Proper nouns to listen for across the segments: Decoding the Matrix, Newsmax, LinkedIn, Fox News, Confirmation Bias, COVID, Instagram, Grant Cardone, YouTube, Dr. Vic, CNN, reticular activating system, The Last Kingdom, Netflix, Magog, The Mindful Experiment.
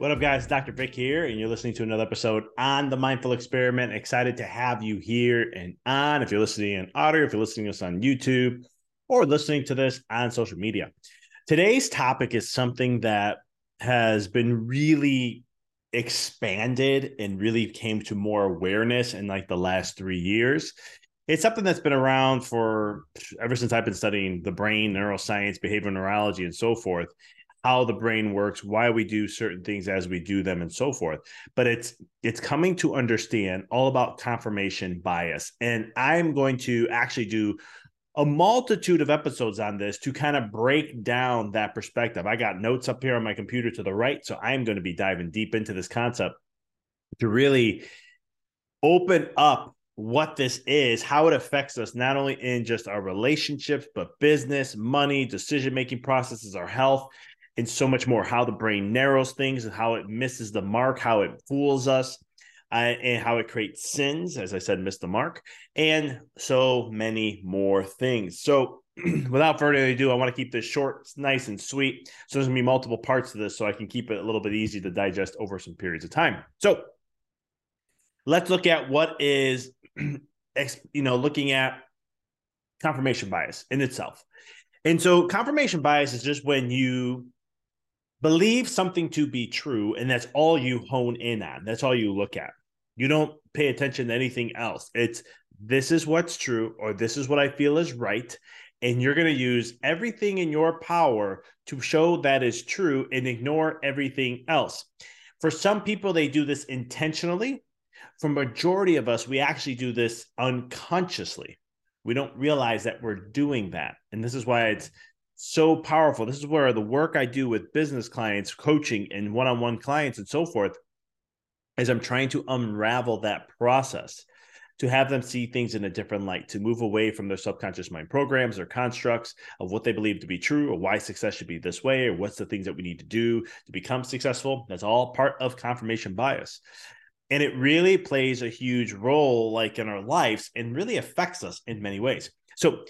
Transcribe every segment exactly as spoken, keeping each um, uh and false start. What up, guys? Doctor Vic here, and you're listening to another episode on The Mindful Experiment. Excited to have you here and on. If you're listening in audio, if you're listening to us on YouTube, or listening to this on social media. Today's topic is something that has been really expanded and really came to more awareness in like the last three years. It's something that's been around for ever since I've been studying the brain, neuroscience, behavioral neurology, and so forth. How the brain works, why we do certain things as we do them, and so forth. But it's it's coming to understand all about confirmation bias. And I'm going to actually do a multitude of episodes on this to kind of break down that perspective. I got notes up here on my computer to the right, so I'm going to be diving deep into this concept to really open up what this is, how it affects us, not only in just our relationships, but business, money, decision-making processes, our health, and so much more, how the brain narrows things and how it misses the mark, how it fools us, uh, and how it creates sins, as I said, miss the mark, and so many more things. So without further ado, I want to keep this short, nice, and sweet. So there's going to be multiple parts to this so I can keep it a little bit easy to digest over some periods of time. So let's look at what is, you know, looking at confirmation bias in itself. And so confirmation bias is just when you believe something to be true, and that's all you hone in on. That's all you look at. You don't pay attention to anything else. It's this is what's true, or this is what I feel is right. And you're going to use everything in your power to show that is true and ignore everything else. For some people, they do this intentionally. For majority of us, we actually do this unconsciously. We don't realize that we're doing that. And this is why it's so powerful. This is where the work I do with business clients, coaching, and one-on-one clients and so forth is I'm trying to unravel that process to have them see things in a different light, to move away from their subconscious mind programs or constructs of what they believe to be true or why success should be this way or what's the things that we need to do to become successful. That's all part of confirmation bias. And it really plays a huge role like in our lives and really affects us in many ways. So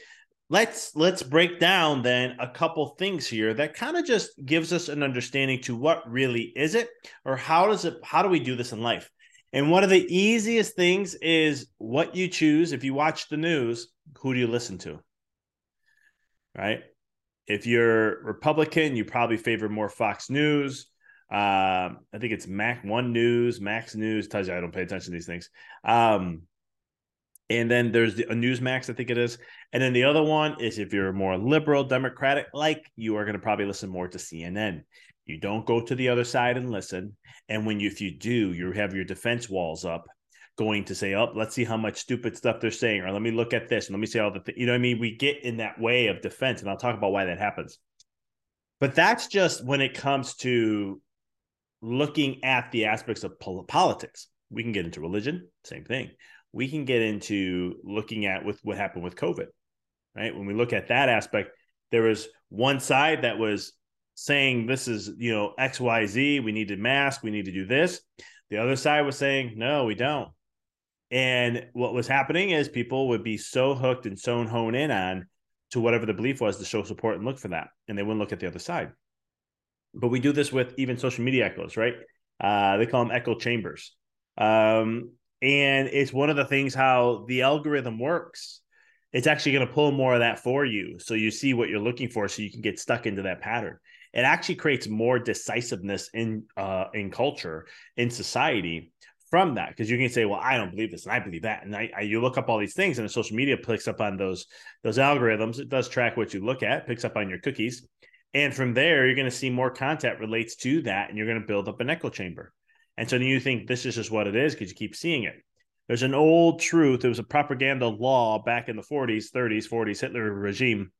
Let's let's break down then a couple things here that kind of just gives us an understanding to what really is it, or how does it how do we do this in life? And one of the easiest things is what you choose. If you watch the news, who do you listen to? Right? If you're Republican, you probably favor more Fox News. Uh, I think it's Mac One News, Max News. Tells you I don't pay attention to these things. Um, And then there's the, a Newsmax, I think it is. And then the other one is if you're more liberal, democratic, like you are going to probably listen more to C N N. You don't go to the other side and listen. And when you, if you do, you have your defense walls up going to say, oh, let's see how much stupid stuff they're saying. Or let me look at this. And let me see all the things. You know what I mean? We get in that way of defense. And I'll talk about why that happens. But that's just when it comes to looking at the aspects of politics. We can get into religion. Same thing. We can get into looking at with what happened with COVID, right? When we look at that aspect, there was one side that was saying, this is, you know, X, Y, Z, we need to mask, we need to do this. The other side was saying, no, we don't. And what was happening is people would be so hooked and so honed in on to whatever the belief was to show support and look for that. And they wouldn't look at the other side. But we do this with even social media echoes, right? Uh, they call them echo chambers. Um, And it's one of the things how the algorithm works. It's actually going to pull more of that for you. So you see what you're looking for so you can get stuck into that pattern. It actually creates more decisiveness in uh, in culture, in society from that. Because you can say, well, I don't believe this and I believe that. And I, I, you look up all these things and the social media picks up on those, those algorithms. It does track what you look at, picks up on your cookies. And from there, you're going to see more content relates to that. And you're going to build up an echo chamber. And so then you think this is just what it is because you keep seeing it. There's an old truth. There was a propaganda law back in the forties, thirties, forties, Hitler regime.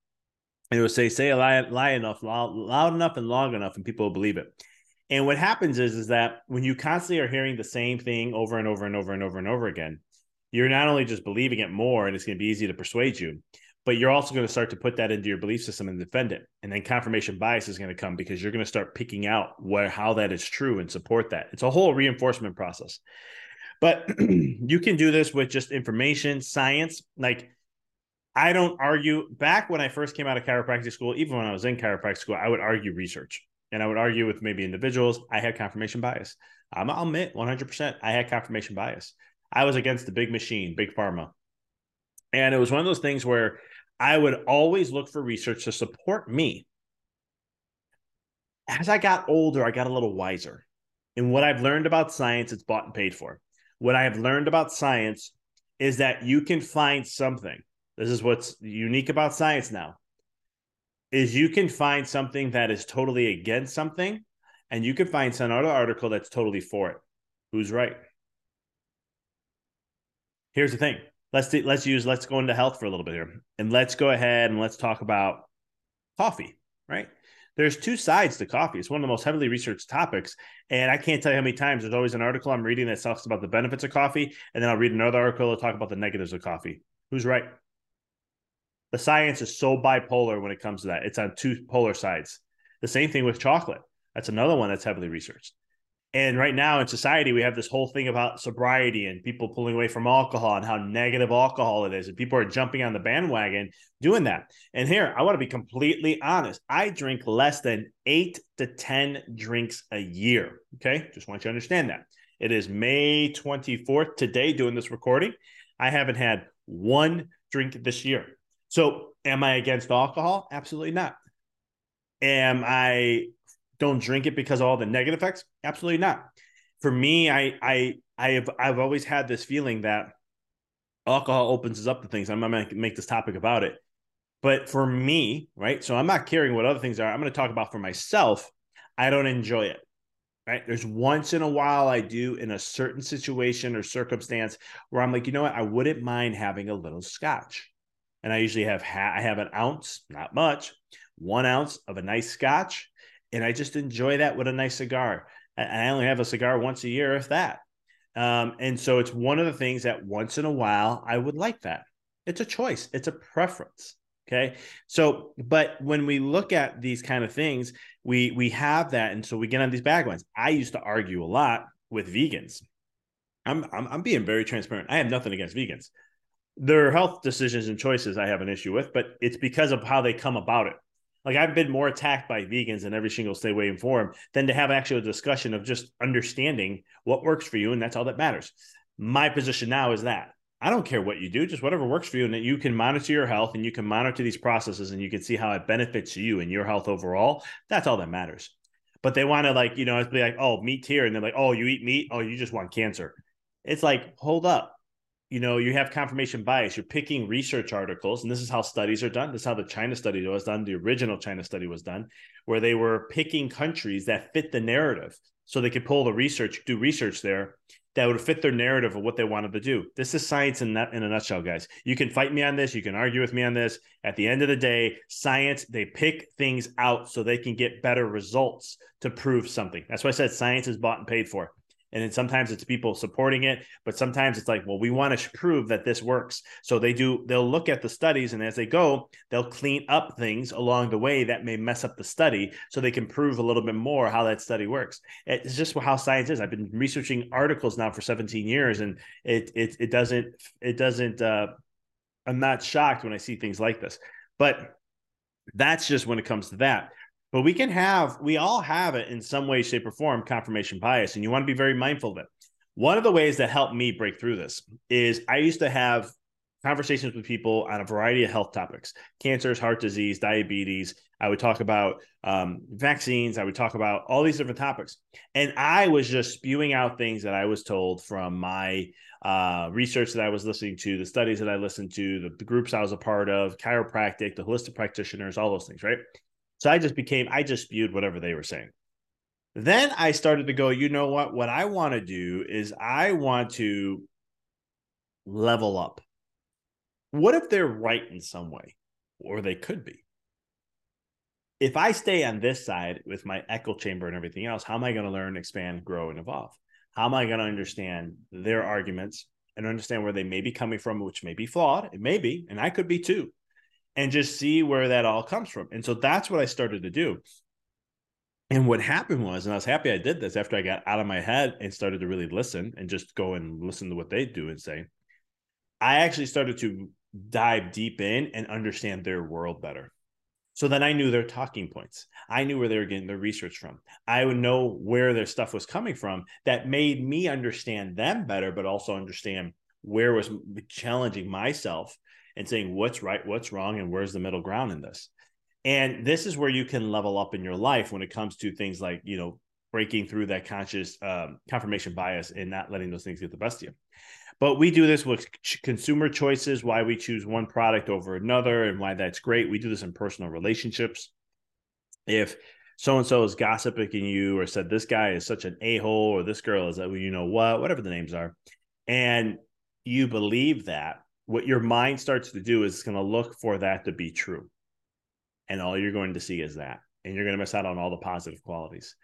And it would say, say a lie, lie enough, loud, loud enough and long enough, and people will believe it. And what happens is, is that when you constantly are hearing the same thing over and over and over and over and over again, you're not only just believing it more, and it's going to be easy to persuade you, but you're also going to start to put that into your belief system and defend it. And then confirmation bias is going to come because you're going to start picking out where, how that is true and support that. It's a whole reinforcement process, but you can do this with just information, science. Like, I don't argue. Back when I first came out of chiropractic school, even when I was in chiropractic school, I would argue research and I would argue with maybe individuals. I had confirmation bias. Um, I'll admit one hundred percent I had confirmation bias. I was against the big machine, big pharma. And it was one of those things where I would always look for research to support me. As I got older, I got a little wiser. And what I've learned about science, it's bought and paid for. What I have learned about science is that you can find something. This is what's unique about science now, is you can find something that is totally against something, and you can find some other article that's totally for it. Who's right? Here's the thing. Let's do, let's use, let's go into health for a little bit here, and let's go ahead and let's talk about coffee, right? There's two sides to coffee. It's one of the most heavily researched topics. And I can't tell you how many times there's always an article I'm reading that talks about the benefits of coffee. And then I'll read another article that talk about the negatives of coffee. Who's right? The science is so bipolar when it comes to that. It's on two polar sides. The same thing with chocolate. That's another one that's heavily researched. And right now in society, we have this whole thing about sobriety and people pulling away from alcohol and how negative alcohol it is. And people are jumping on the bandwagon doing that. And here, I want to be completely honest. I drink less than eight to ten drinks a year. Okay. Just want you to understand that. It is May twenty-fourth today doing this recording. I haven't had one drink this year. So am I against alcohol? Absolutely not. Am I... Don't drink it because of all the negative effects? Absolutely not. For me, I I I have I've always had this feeling that alcohol opens us up to things. I'm not going to make this topic about it. But for me, right? So I'm not caring what other things are. I'm going to talk about for myself. I don't enjoy it. Right? There's once in a while I do in a certain situation or circumstance where I'm like, you know what? I wouldn't mind having a little scotch. And I usually have ha- I have an ounce, not much, one ounce of a nice scotch. And I just enjoy that with a nice cigar. I only have a cigar once a year, if that. Um, and so it's one of the things that once in a while, I would like that. It's a choice. It's a preference. Okay. So, but when we look at these kind of things, we, we have that. And so we get on these baglines. I used to argue a lot with vegans. I'm, I'm, I'm being very transparent. I have nothing against vegans. Their health decisions and choices I have an issue with, but it's because of how they come about it. Like, I've been more attacked by vegans in every single state, way, and form than to have actually a discussion of just understanding what works for you. And that's all that matters. My position now is that I don't care what you do, just whatever works for you. And that you can monitor your health and you can monitor these processes and you can see how it benefits you and your health overall. That's all that matters. But they want to, like, you know, be like, oh, meat here. And they're like, oh, you eat meat. Oh, you just want cancer. It's like, hold up. You know, you have confirmation bias. You're picking research articles, and this is how studies are done. This is how the China study was done. The original China study was done, where they were picking countries that fit the narrative so they could pull the research, do research there that would fit their narrative of what they wanted to do. This is science in, that, in a nutshell, guys. You can fight me on this. You can argue with me on this. At the end of the day, science, they pick things out so they can get better results to prove something. That's why I said science is bought and paid for. And then sometimes it's people supporting it, but sometimes it's like, well, we want to prove that this works. So they do, they'll look at the studies, and as they go, they'll clean up things along the way that may mess up the study so they can prove a little bit more how that study works. It's just how science is. I've been researching articles now for seventeen years, and it it it doesn't, it doesn't, uh, I'm not shocked when I see things like this, but that's just when it comes to that. But we can have, we all have it in some way, shape, or form, confirmation bias, and you want to be very mindful of it. One of the ways that helped me break through this is I used to have conversations with people on a variety of health topics: cancers, heart disease, diabetes. I would talk about um, vaccines. I would talk about all these different topics. And I was just spewing out things that I was told from my uh, research that I was listening to, the studies that I listened to, the, the groups I was a part of, chiropractic, the holistic practitioners, all those things, right? So I just became, I just spewed whatever they were saying. Then I started to go, you know what? What I want to do is I want to level up. What if they're right in some way? Or they could be. If I stay on this side with my echo chamber and everything else, how am I going to learn, expand, grow, and evolve? How am I going to understand their arguments and understand where they may be coming from, which may be flawed? It may be, and I could be too. and just see where that all comes from. And so that's what I started to do. And what happened was, and I was happy I did this after I got out of my head and started to really listen and just go and listen to what they do and say, I actually started to dive deep in and understand their world better. So then I knew their talking points. I knew where they were getting their research from. I would know where their stuff was coming from. That made me understand them better, but also understand where was challenging myself and saying what's right, what's wrong, and where's the middle ground in this. And this is where you can level up in your life when it comes to things like, you know, breaking through that conscious um, confirmation bias and not letting those things get the best of you. But we do this with consumer choices, why we choose one product over another and why that's great. We do this in personal relationships. If so-and-so is gossiping you or said this guy is such an a-hole or this girl is that, you know what, whatever the names are, and you believe that, what your mind starts to do is it's going to look for that to be true. And all you're going to see is that. And you're going to miss out on all the positive qualities.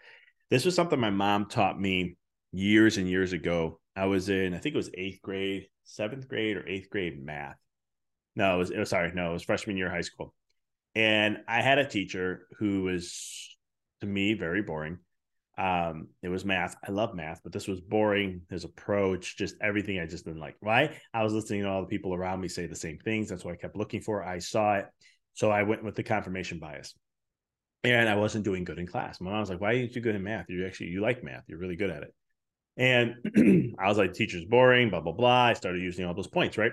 This was something my mom taught me years and years ago. I was in, I think it was eighth grade, seventh grade or eighth grade math. No, it was, it was sorry. No, it was freshman year of high school. And I had a teacher who was, to me, very boring. Um, it was math. I love math, but this was boring. His approach, just everything I just didn't like. Why? I was listening to all the people around me say the same things. That's what I kept looking for. I saw it. So I went with the confirmation bias. And I wasn't doing good in class. My mom was like, why aren't you good in math? You actually, you like math. You're really good at it. And I was like, teacher's boring, blah, blah, blah. I started using all those points, right?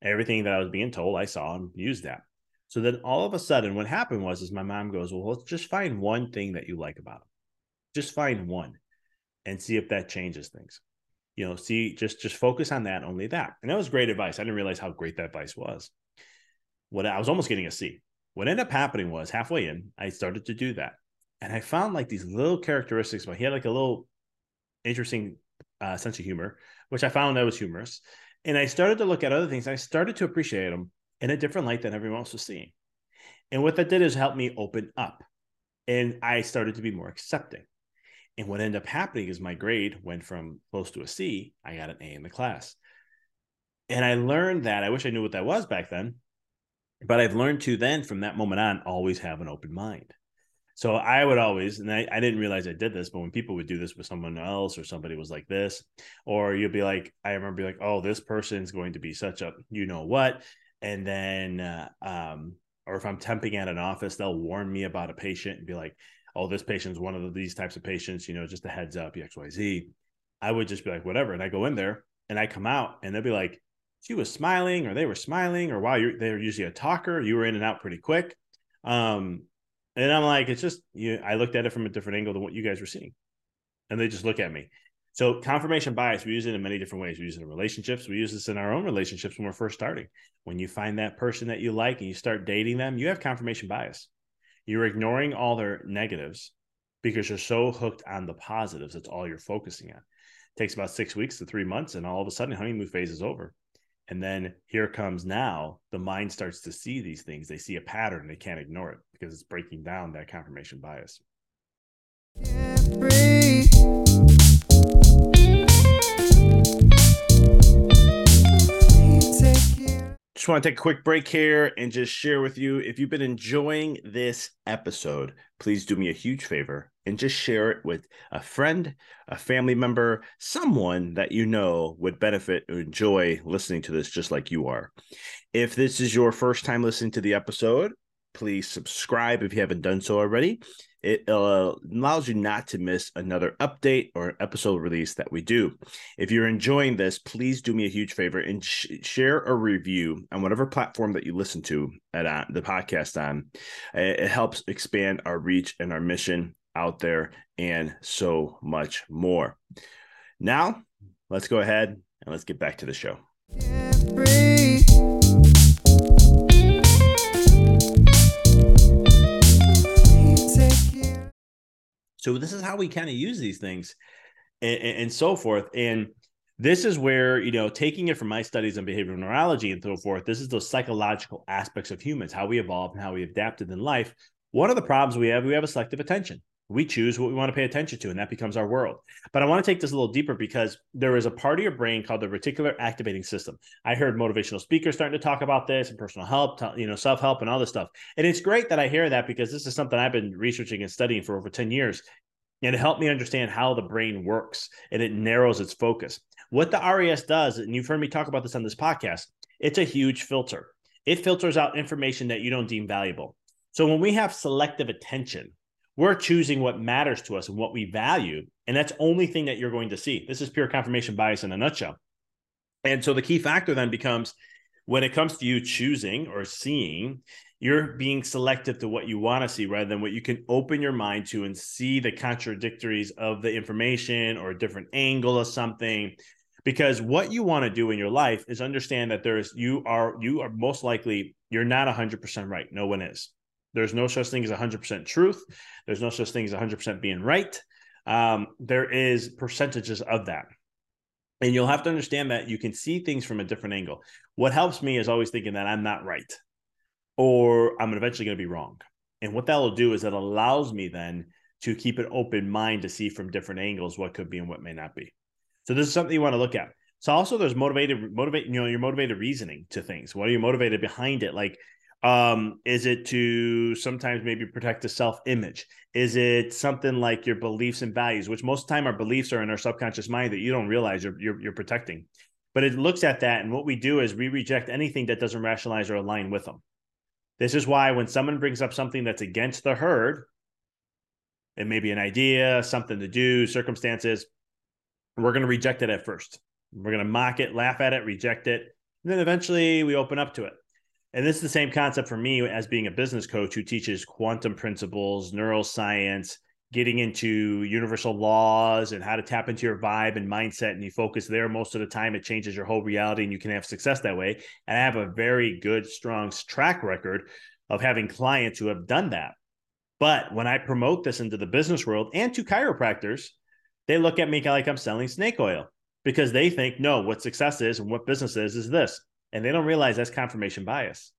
Everything that I was being told, I saw and used that. So then all of a sudden what happened was, is my mom goes, well, let's just find one thing that you like about them. Just find one and see if that changes things. You know, see, just, just focus on that, only that. And that was great advice. I didn't realize how great that advice was. What I was almost getting a C. What ended up happening was halfway in, I started to do that. And I found like these little characteristics, but he had like a little interesting uh, sense of humor, which I found that was humorous. And I started to look at other things. I started to appreciate them in a different light than everyone else was seeing. And what that did is help me open up. And I started to be more accepting. And what ended up happening is my grade went from close to a C, I got an A in the class. And I learned that, I wish I knew what that was back then, but I've learned to then from that moment on, always have an open mind. So I would always, and I, I didn't realize I did this, but when people would do this with someone else or somebody was like this, or you'll be like, I remember be like, oh, this person's going to be such a, you know what? And then, uh, um, or if I'm temping at an office, they'll warn me about a patient and be like, oh, this patient's one of these types of patients, you know, just a heads up, X, Y, Z. I would just be like, whatever. And I go in there and I come out and they'll be like, she was smiling or they were smiling or wow, you're, they're usually a talker. You were in and out pretty quick. Um, and I'm like, it's just, you know, I looked at it from a different angle than what you guys were seeing. And they just look at me. So confirmation bias, we use it in many different ways. We use it in relationships. We use this in our own relationships when we're first starting. When you find that person that you like and you start dating them, you have confirmation bias. You're ignoring all their negatives because you're so hooked on the positives. That's all you're focusing on. It takes about six weeks to three months. And all of a sudden, honeymoon phase is over. And then here comes now, the mind starts to see these things. They see a pattern. They can't ignore it because it's breaking down that confirmation bias. Just want to take a quick break here and just share with you, if you've been enjoying this episode, please do me a huge favor and just share it with a friend, a family member, someone that you know would benefit or enjoy listening to this just like you are. If this is your first time listening to the episode, please subscribe if you haven't done so already. It uh, allows you not to miss another update or episode release that we do. If you're enjoying this, please do me a huge favor and sh- share a review on whatever platform that you listen to at uh, the podcast on. It, it helps expand our reach and our mission out there and so much more. Now, let's go ahead and let's get back to the show. So this is how we kind of use these things and, and, and so forth. And this is where, you know, taking it from my studies on behavioral neurology and so forth, this is those psychological aspects of humans, how we evolved and how we adapted in life. One of the problems we have, we have a selective attention. we choose what we want to pay attention to, and that becomes our world. But I want to take this a little deeper, because there is a part of your brain called the reticular activating system. I heard motivational speakers starting to talk about this, and personal help, you know, self-help and all this stuff. And it's great that I hear that, because this is something I've been researching and studying for over ten years. And it helped me understand how the brain works, and it narrows its focus. What the R E S does, and you've heard me talk about this on this podcast, it's a huge filter. It filters out information that you don't deem valuable. So when we have selective attention, we're choosing what matters to us and what we value. And that's the only thing that you're going to see. This is pure confirmation bias in a nutshell. And so the key factor then becomes, when it comes to you choosing or seeing, you're being selective to what you want to see rather than what you can open your mind to and see the contradictories of the information or a different angle of something. Because what you want to do in your life is understand that there is, you are, you are most likely, you're not one hundred percent right. No one is. There's no such thing as one hundred percent truth. There's no such thing as one hundred percent being right. Um, there is percentages of that. And you'll have to understand that you can see things from a different angle. What helps me is always thinking that I'm not right, or I'm eventually going to be wrong. And what that will do is it allows me then to keep an open mind to see from different angles what could be and what may not be. So this is something you want to look at. So also there's motivated, motivate, you know, your motivated reasoning to things. What are you motivated behind it? Like, um, is it to sometimes maybe protect the self-image? Is it something like your beliefs and values, which most of the time our beliefs are in our subconscious mind that you don't realize you're, you're, you're protecting, but it looks at that. And what we do is we reject anything that doesn't rationalize or align with them. This is why when someone brings up something that's against the herd, it may be an idea, something to do, circumstances, we're going to reject it at first. We're going to mock it, laugh at it, reject it. And then eventually we open up to it. And this is the same concept for me as being a business coach who teaches quantum principles, neuroscience, getting into universal laws and how to tap into your vibe and mindset. And you focus there most of the time, it changes your whole reality and you can have success that way. And I have a very good, strong track record of having clients who have done that. But when I promote this into the business world and to chiropractors, they look at me like I'm selling snake oil, because they think, no, what success is and what business is, is this. And they don't realize that's confirmation bias.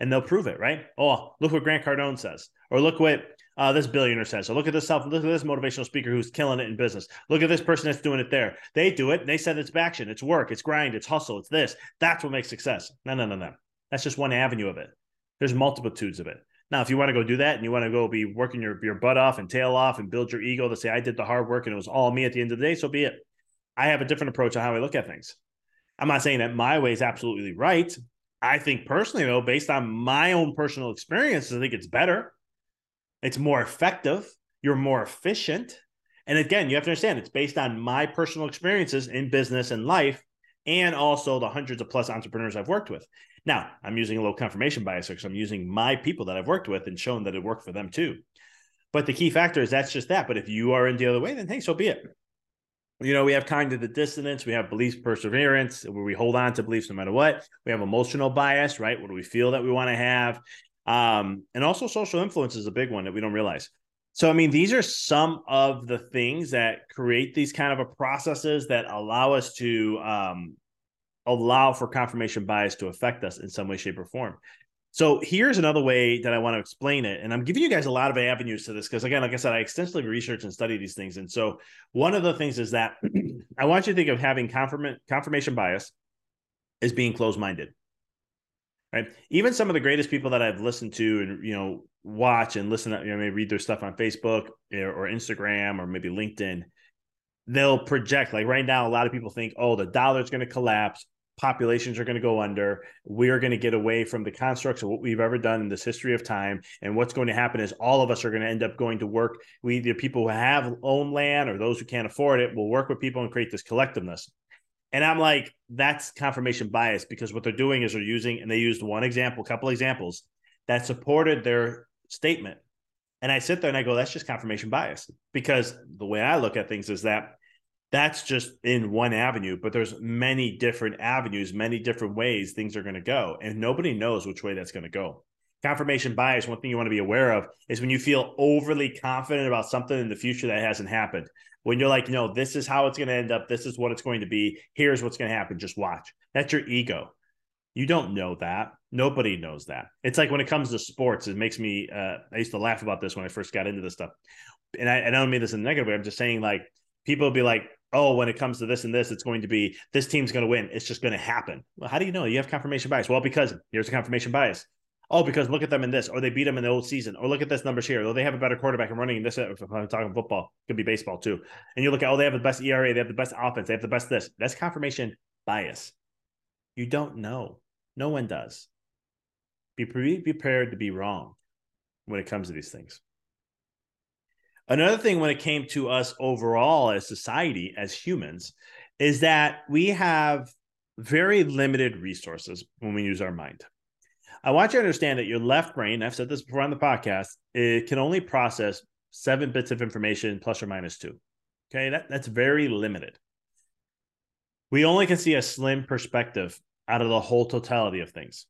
And they'll prove it, right? Oh, look what Grant Cardone says, or look what Uh, this billionaire says, so look at this self, look at this motivational speaker who's killing it in business. Look at this person that's doing it there. They do it. They said it's action, it's work, it's grind, it's hustle, it's this. That's what makes success. No, no, no, no. That's just one avenue of it. There's multitudes of it. Now, if you want to go do that and you want to go be working your, your butt off and tail off and build your ego to say, I did the hard work and it was all me at the end of the day, so be it. I have a different approach on how I look at things. I'm not saying that my way is absolutely right. I think personally, though, based on my own personal experiences, I think it's better. It's more effective. You're more efficient. And again, you have to understand it's based on my personal experiences in business and life, and also the hundreds of plus entrepreneurs I've worked with. Now, I'm using a little confirmation bias because I'm using my people that I've worked with and shown that it worked for them too. But the key factor is that's just that. But if you are in the other way, then hey, so be it. You know, we have cognitive dissonance. We have belief perseverance, where we hold on to beliefs no matter what. We have emotional bias, right? What do we feel that we want to have? Um, and also social influence is a big one that we don't realize. So, I mean, these are some of the things that create these kind of a processes that allow us to um, allow for confirmation bias to affect us in some way, shape, or form. So here's another way that I want to explain it. And I'm giving you guys a lot of avenues to this because, again, like I said, I extensively research and study these things. And so one of the things is that I want you to think of having confirm- confirmation bias as being closed-minded. Right. Even some of the greatest people that I've listened to and, you know, watch and listen to, you know, maybe read their stuff on Facebook or Instagram or maybe LinkedIn, they'll project. Like right now, a lot of people think, oh, the dollar is going to collapse. Populations are going to go under. We are going to get away from the constructs of what we've ever done in this history of time. And what's going to happen is all of us are going to end up going to work. We, the people who have own land or those who can't afford it, will work with people and create this collectiveness. And I'm like, that's confirmation bias, because what they're doing is they're using, and they used one example, a couple examples that supported their statement. And I sit there and I go, that's just confirmation bias, because the way I look at things is that that's just in one avenue, but there's many different avenues, many different ways things are going to go. And nobody knows which way that's going to go. Confirmation bias, one thing you want to be aware of is when you feel overly confident about something in the future that hasn't happened. When you're like, no, this is how it's going to end up. This is what it's going to be. Here's what's going to happen. Just watch. That's your ego. You don't know that. Nobody knows that. It's like when it comes to sports, it makes me, uh, I used to laugh about this when I first got into this stuff. And I, I don't mean this in a negative way. I'm just saying, like, people will be like, oh, when it comes to this and this, it's going to be, this team's going to win. It's just going to happen. Well, how do you know? You have confirmation bias. Well, because here's a confirmation bias. Oh, because look at them in this, or they beat them in the old season, or look at this numbers here, or they have a better quarterback and running in this. If I'm talking football, it could be baseball too. And you look at, oh, they have the best E R A. They have the best offense. They have the best this. That's confirmation bias. You don't know. No one does. Be pre- prepared to be wrong when it comes to these things. Another thing when it came to us overall as society, as humans, is that we have very limited resources when we use our mind. I want you to understand that your left brain, I've said this before on the podcast, it can only process seven bits of information plus or minus two. Okay, that, that's very limited. We only can see a slim perspective out of the whole totality of things.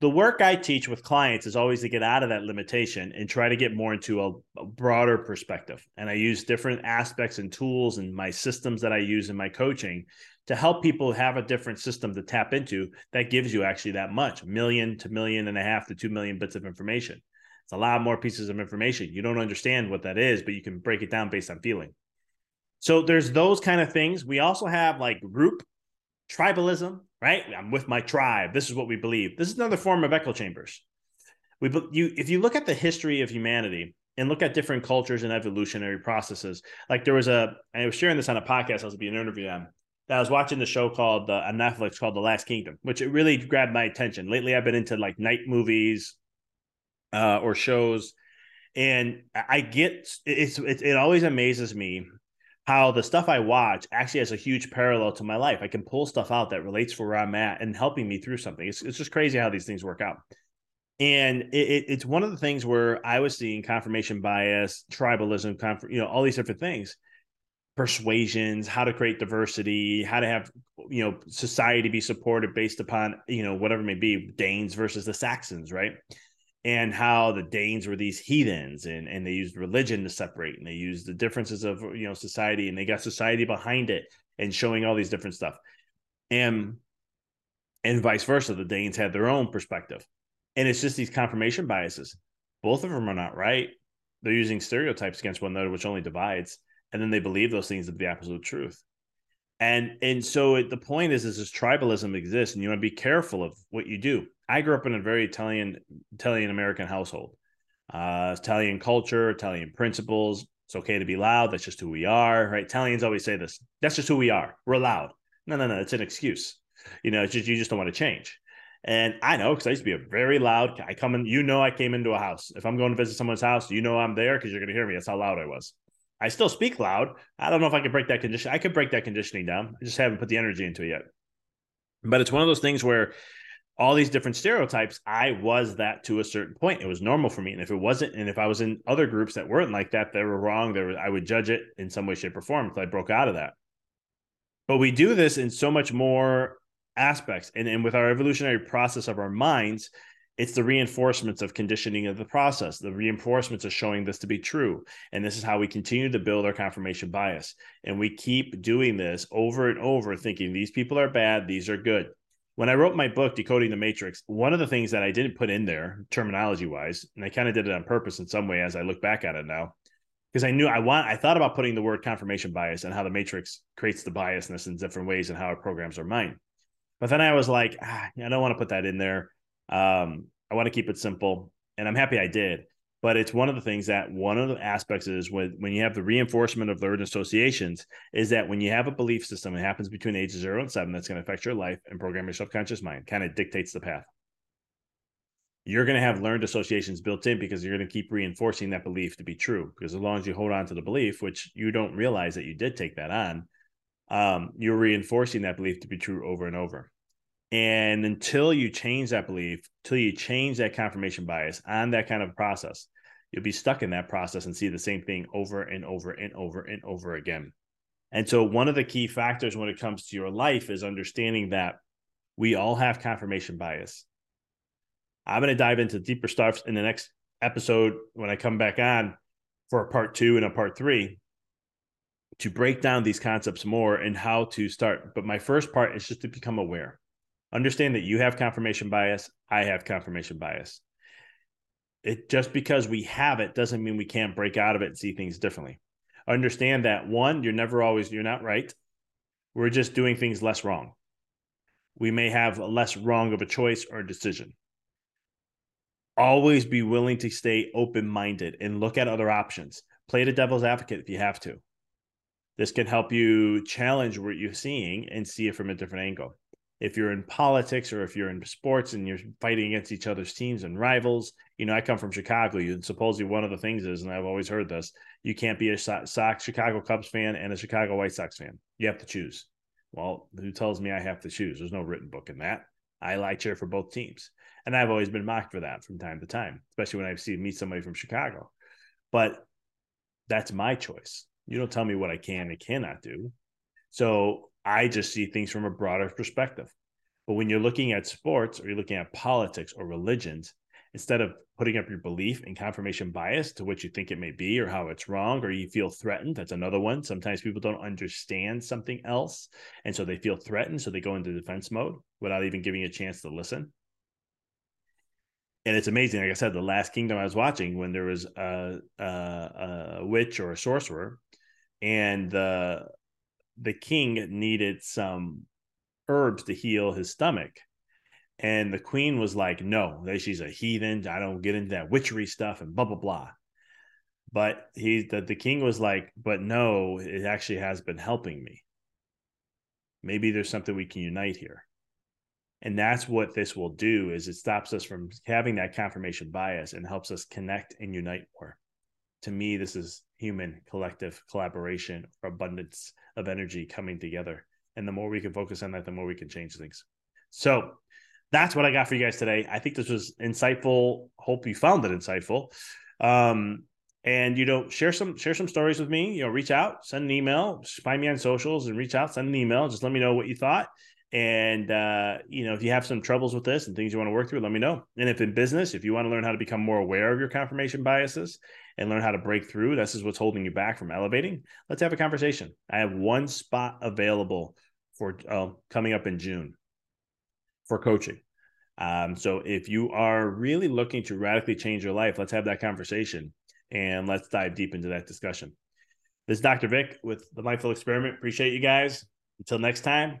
The work I teach with clients is always to get out of that limitation and try to get more into a, a broader perspective. And I use different aspects and tools and my systems that I use in my coaching to help people have a different system to tap into that gives you actually that much, million to million and a half to two million bits of information. It's a lot more pieces of information. You don't understand what that is, but you can break it down based on feeling. So there's those kind of things. We also have like group tribalism, right? I'm with my tribe. This is what we believe. This is another form of echo chambers. We, you, if you look at the history of humanity and look at different cultures and evolutionary processes, like there was a, I was sharing this on a podcast I was being interviewed on, that I was watching the show called, uh, on Netflix called The Last Kingdom, which it really grabbed my attention. Lately, I've been into like night movies uh, or shows. And I get, it's, it, it always amazes me how the stuff I watch actually has a huge parallel to my life. I can pull stuff out that relates for where I'm at and helping me through something. It's, it's just crazy how these things work out. And it, it, it's one of the things where I was seeing confirmation bias, tribalism, conf- you know, all these different things, persuasions, how to create diversity, how to have, you know, society be supported based upon, you know, whatever it may be, Danes versus the Saxons, right? And how the Danes were these heathens and, and they used religion to separate and they used the differences of, you know, society, and they got society behind it and showing all these different stuff. And, and vice versa, the Danes had their own perspective. And it's just these confirmation biases. Both of them are not right. They're using stereotypes against one another, which only divides. And then they believe those things to be the absolute truth. And, and so it, the point is, is this tribalism exists and you want to be careful of what you do. I grew up in a very Italian, Italian American household, uh, Italian culture, Italian principles. It's okay to be loud. That's just who we are, right? Italians always say this. That's just who we are. We're loud. No, no, no. It's an excuse. You know, it's just, you just don't want to change. And I know, because I used to be a very loud, I come in, you know, I came into a house. If I'm going to visit someone's house, you know, I'm there because you're going to hear me. That's how loud I was. I still speak loud. I don't know if I could break that condition. I could break that conditioning down. I just haven't put the energy into it yet. But it's one of those things where all these different stereotypes, I was that to a certain point. It was normal for me. And if it wasn't, and if I was in other groups that weren't like that, they were wrong, they were, I would judge it in some way, shape, or form until I broke out of that. But we do this in so much more aspects. And, and with our evolutionary process of our minds, it's the reinforcements of conditioning of the process, the reinforcements of showing this to be true. And this is how we continue to build our confirmation bias. And we keep doing this over and over, thinking these people are bad, these are good. When I wrote my book, Decoding the Matrix, one of the things that I didn't put in there terminology-wise, and I kind of did it on purpose in some way as I look back at it now, because I knew I want, I thought about putting the word confirmation bias and how the matrix creates the biasness in different ways and how it programs our mind. But then I was like, ah, I don't want to put that in there. Um, I want to keep it simple, and I'm happy I did, but it's one of the things that one of the aspects is when, when you have the reinforcement of learned associations is that when you have a belief system, it happens between ages zero and seven, that's going to affect your life and program your subconscious mind, kind of dictates the path. You're going to have learned associations built in because you're going to keep reinforcing that belief to be true, because as long as you hold on to the belief, which you don't realize that you did take that on, um, you're reinforcing that belief to be true over and over. And until you change that belief, till you change that confirmation bias on that kind of process, you'll be stuck in that process and see the same thing over and over and over and over again. And so one of the key factors when it comes to your life is understanding that we all have confirmation bias. I'm going to dive into deeper stuff in the next episode when I come back on for a part two and a part three, to break down these concepts more and how to start. But my first part is just to become aware. Understand that you have confirmation bias. I have confirmation bias. It just because we have it doesn't mean we can't break out of it and see things differently. Understand that one, you're never always, you're not right. We're just doing things less wrong. We may have less wrong of a choice or a decision. Always be willing to stay open-minded and look at other options. Play the devil's advocate if you have to. This can help you challenge what you're seeing and see it from a different angle. If you're in politics or if you're in sports and you're fighting against each other's teams and rivals, you know, I come from Chicago, and supposedly one of the things is, and I've always heard this, you can't be a Sox, Chicago Cubs fan and a Chicago White Sox fan. You have to choose. Well, who tells me I have to choose? There's no written book in that. I like cheer for both teams. And I've always been mocked for that from time to time, especially when I've seen meet somebody from Chicago. But that's my choice. You don't tell me what I can and cannot do. So I just see things from a broader perspective. But when you're looking at sports or you're looking at politics or religions, instead of putting up your belief in confirmation bias to what you think it may be or how it's wrong, or you feel threatened, that's another one. Sometimes people don't understand something else. And so they feel threatened. So they go into defense mode without even giving you a chance to listen. And it's amazing. Like I said, The Last Kingdom I was watching, when there was a, a, a witch or a sorcerer, and the the king needed some herbs to heal his stomach. And the queen was like, no, she's a heathen. I don't get into that witchery stuff and blah, blah, blah. But he, the, the king was like, but no, it actually has been helping me. Maybe there's something we can unite here. And that's what this will do, is it stops us from having that confirmation bias and helps us connect and unite more. To me, this is human collective collaboration or abundance of energy coming together. And the more we can focus on that, the more we can change things. So that's what I got for you guys today. I think this was insightful. Hope you found it insightful. Um, and, you know, share some share some stories with me. You know, reach out, send an email, find me on socials and reach out, send an email. Just let me know what you thought. And, uh, you know, if you have some troubles with this and things you want to work through, let me know. And if in business, if you want to learn how to become more aware of your confirmation biases and learn how to break through, this is what's holding you back from elevating, let's have a conversation. I have one spot available for uh, coming up in June. For coaching. Um, so if you are really looking to radically change your life, let's have that conversation and let's dive deep into that discussion. This is Doctor Vic with The Mindful Experiment. Appreciate you guys. Until next time.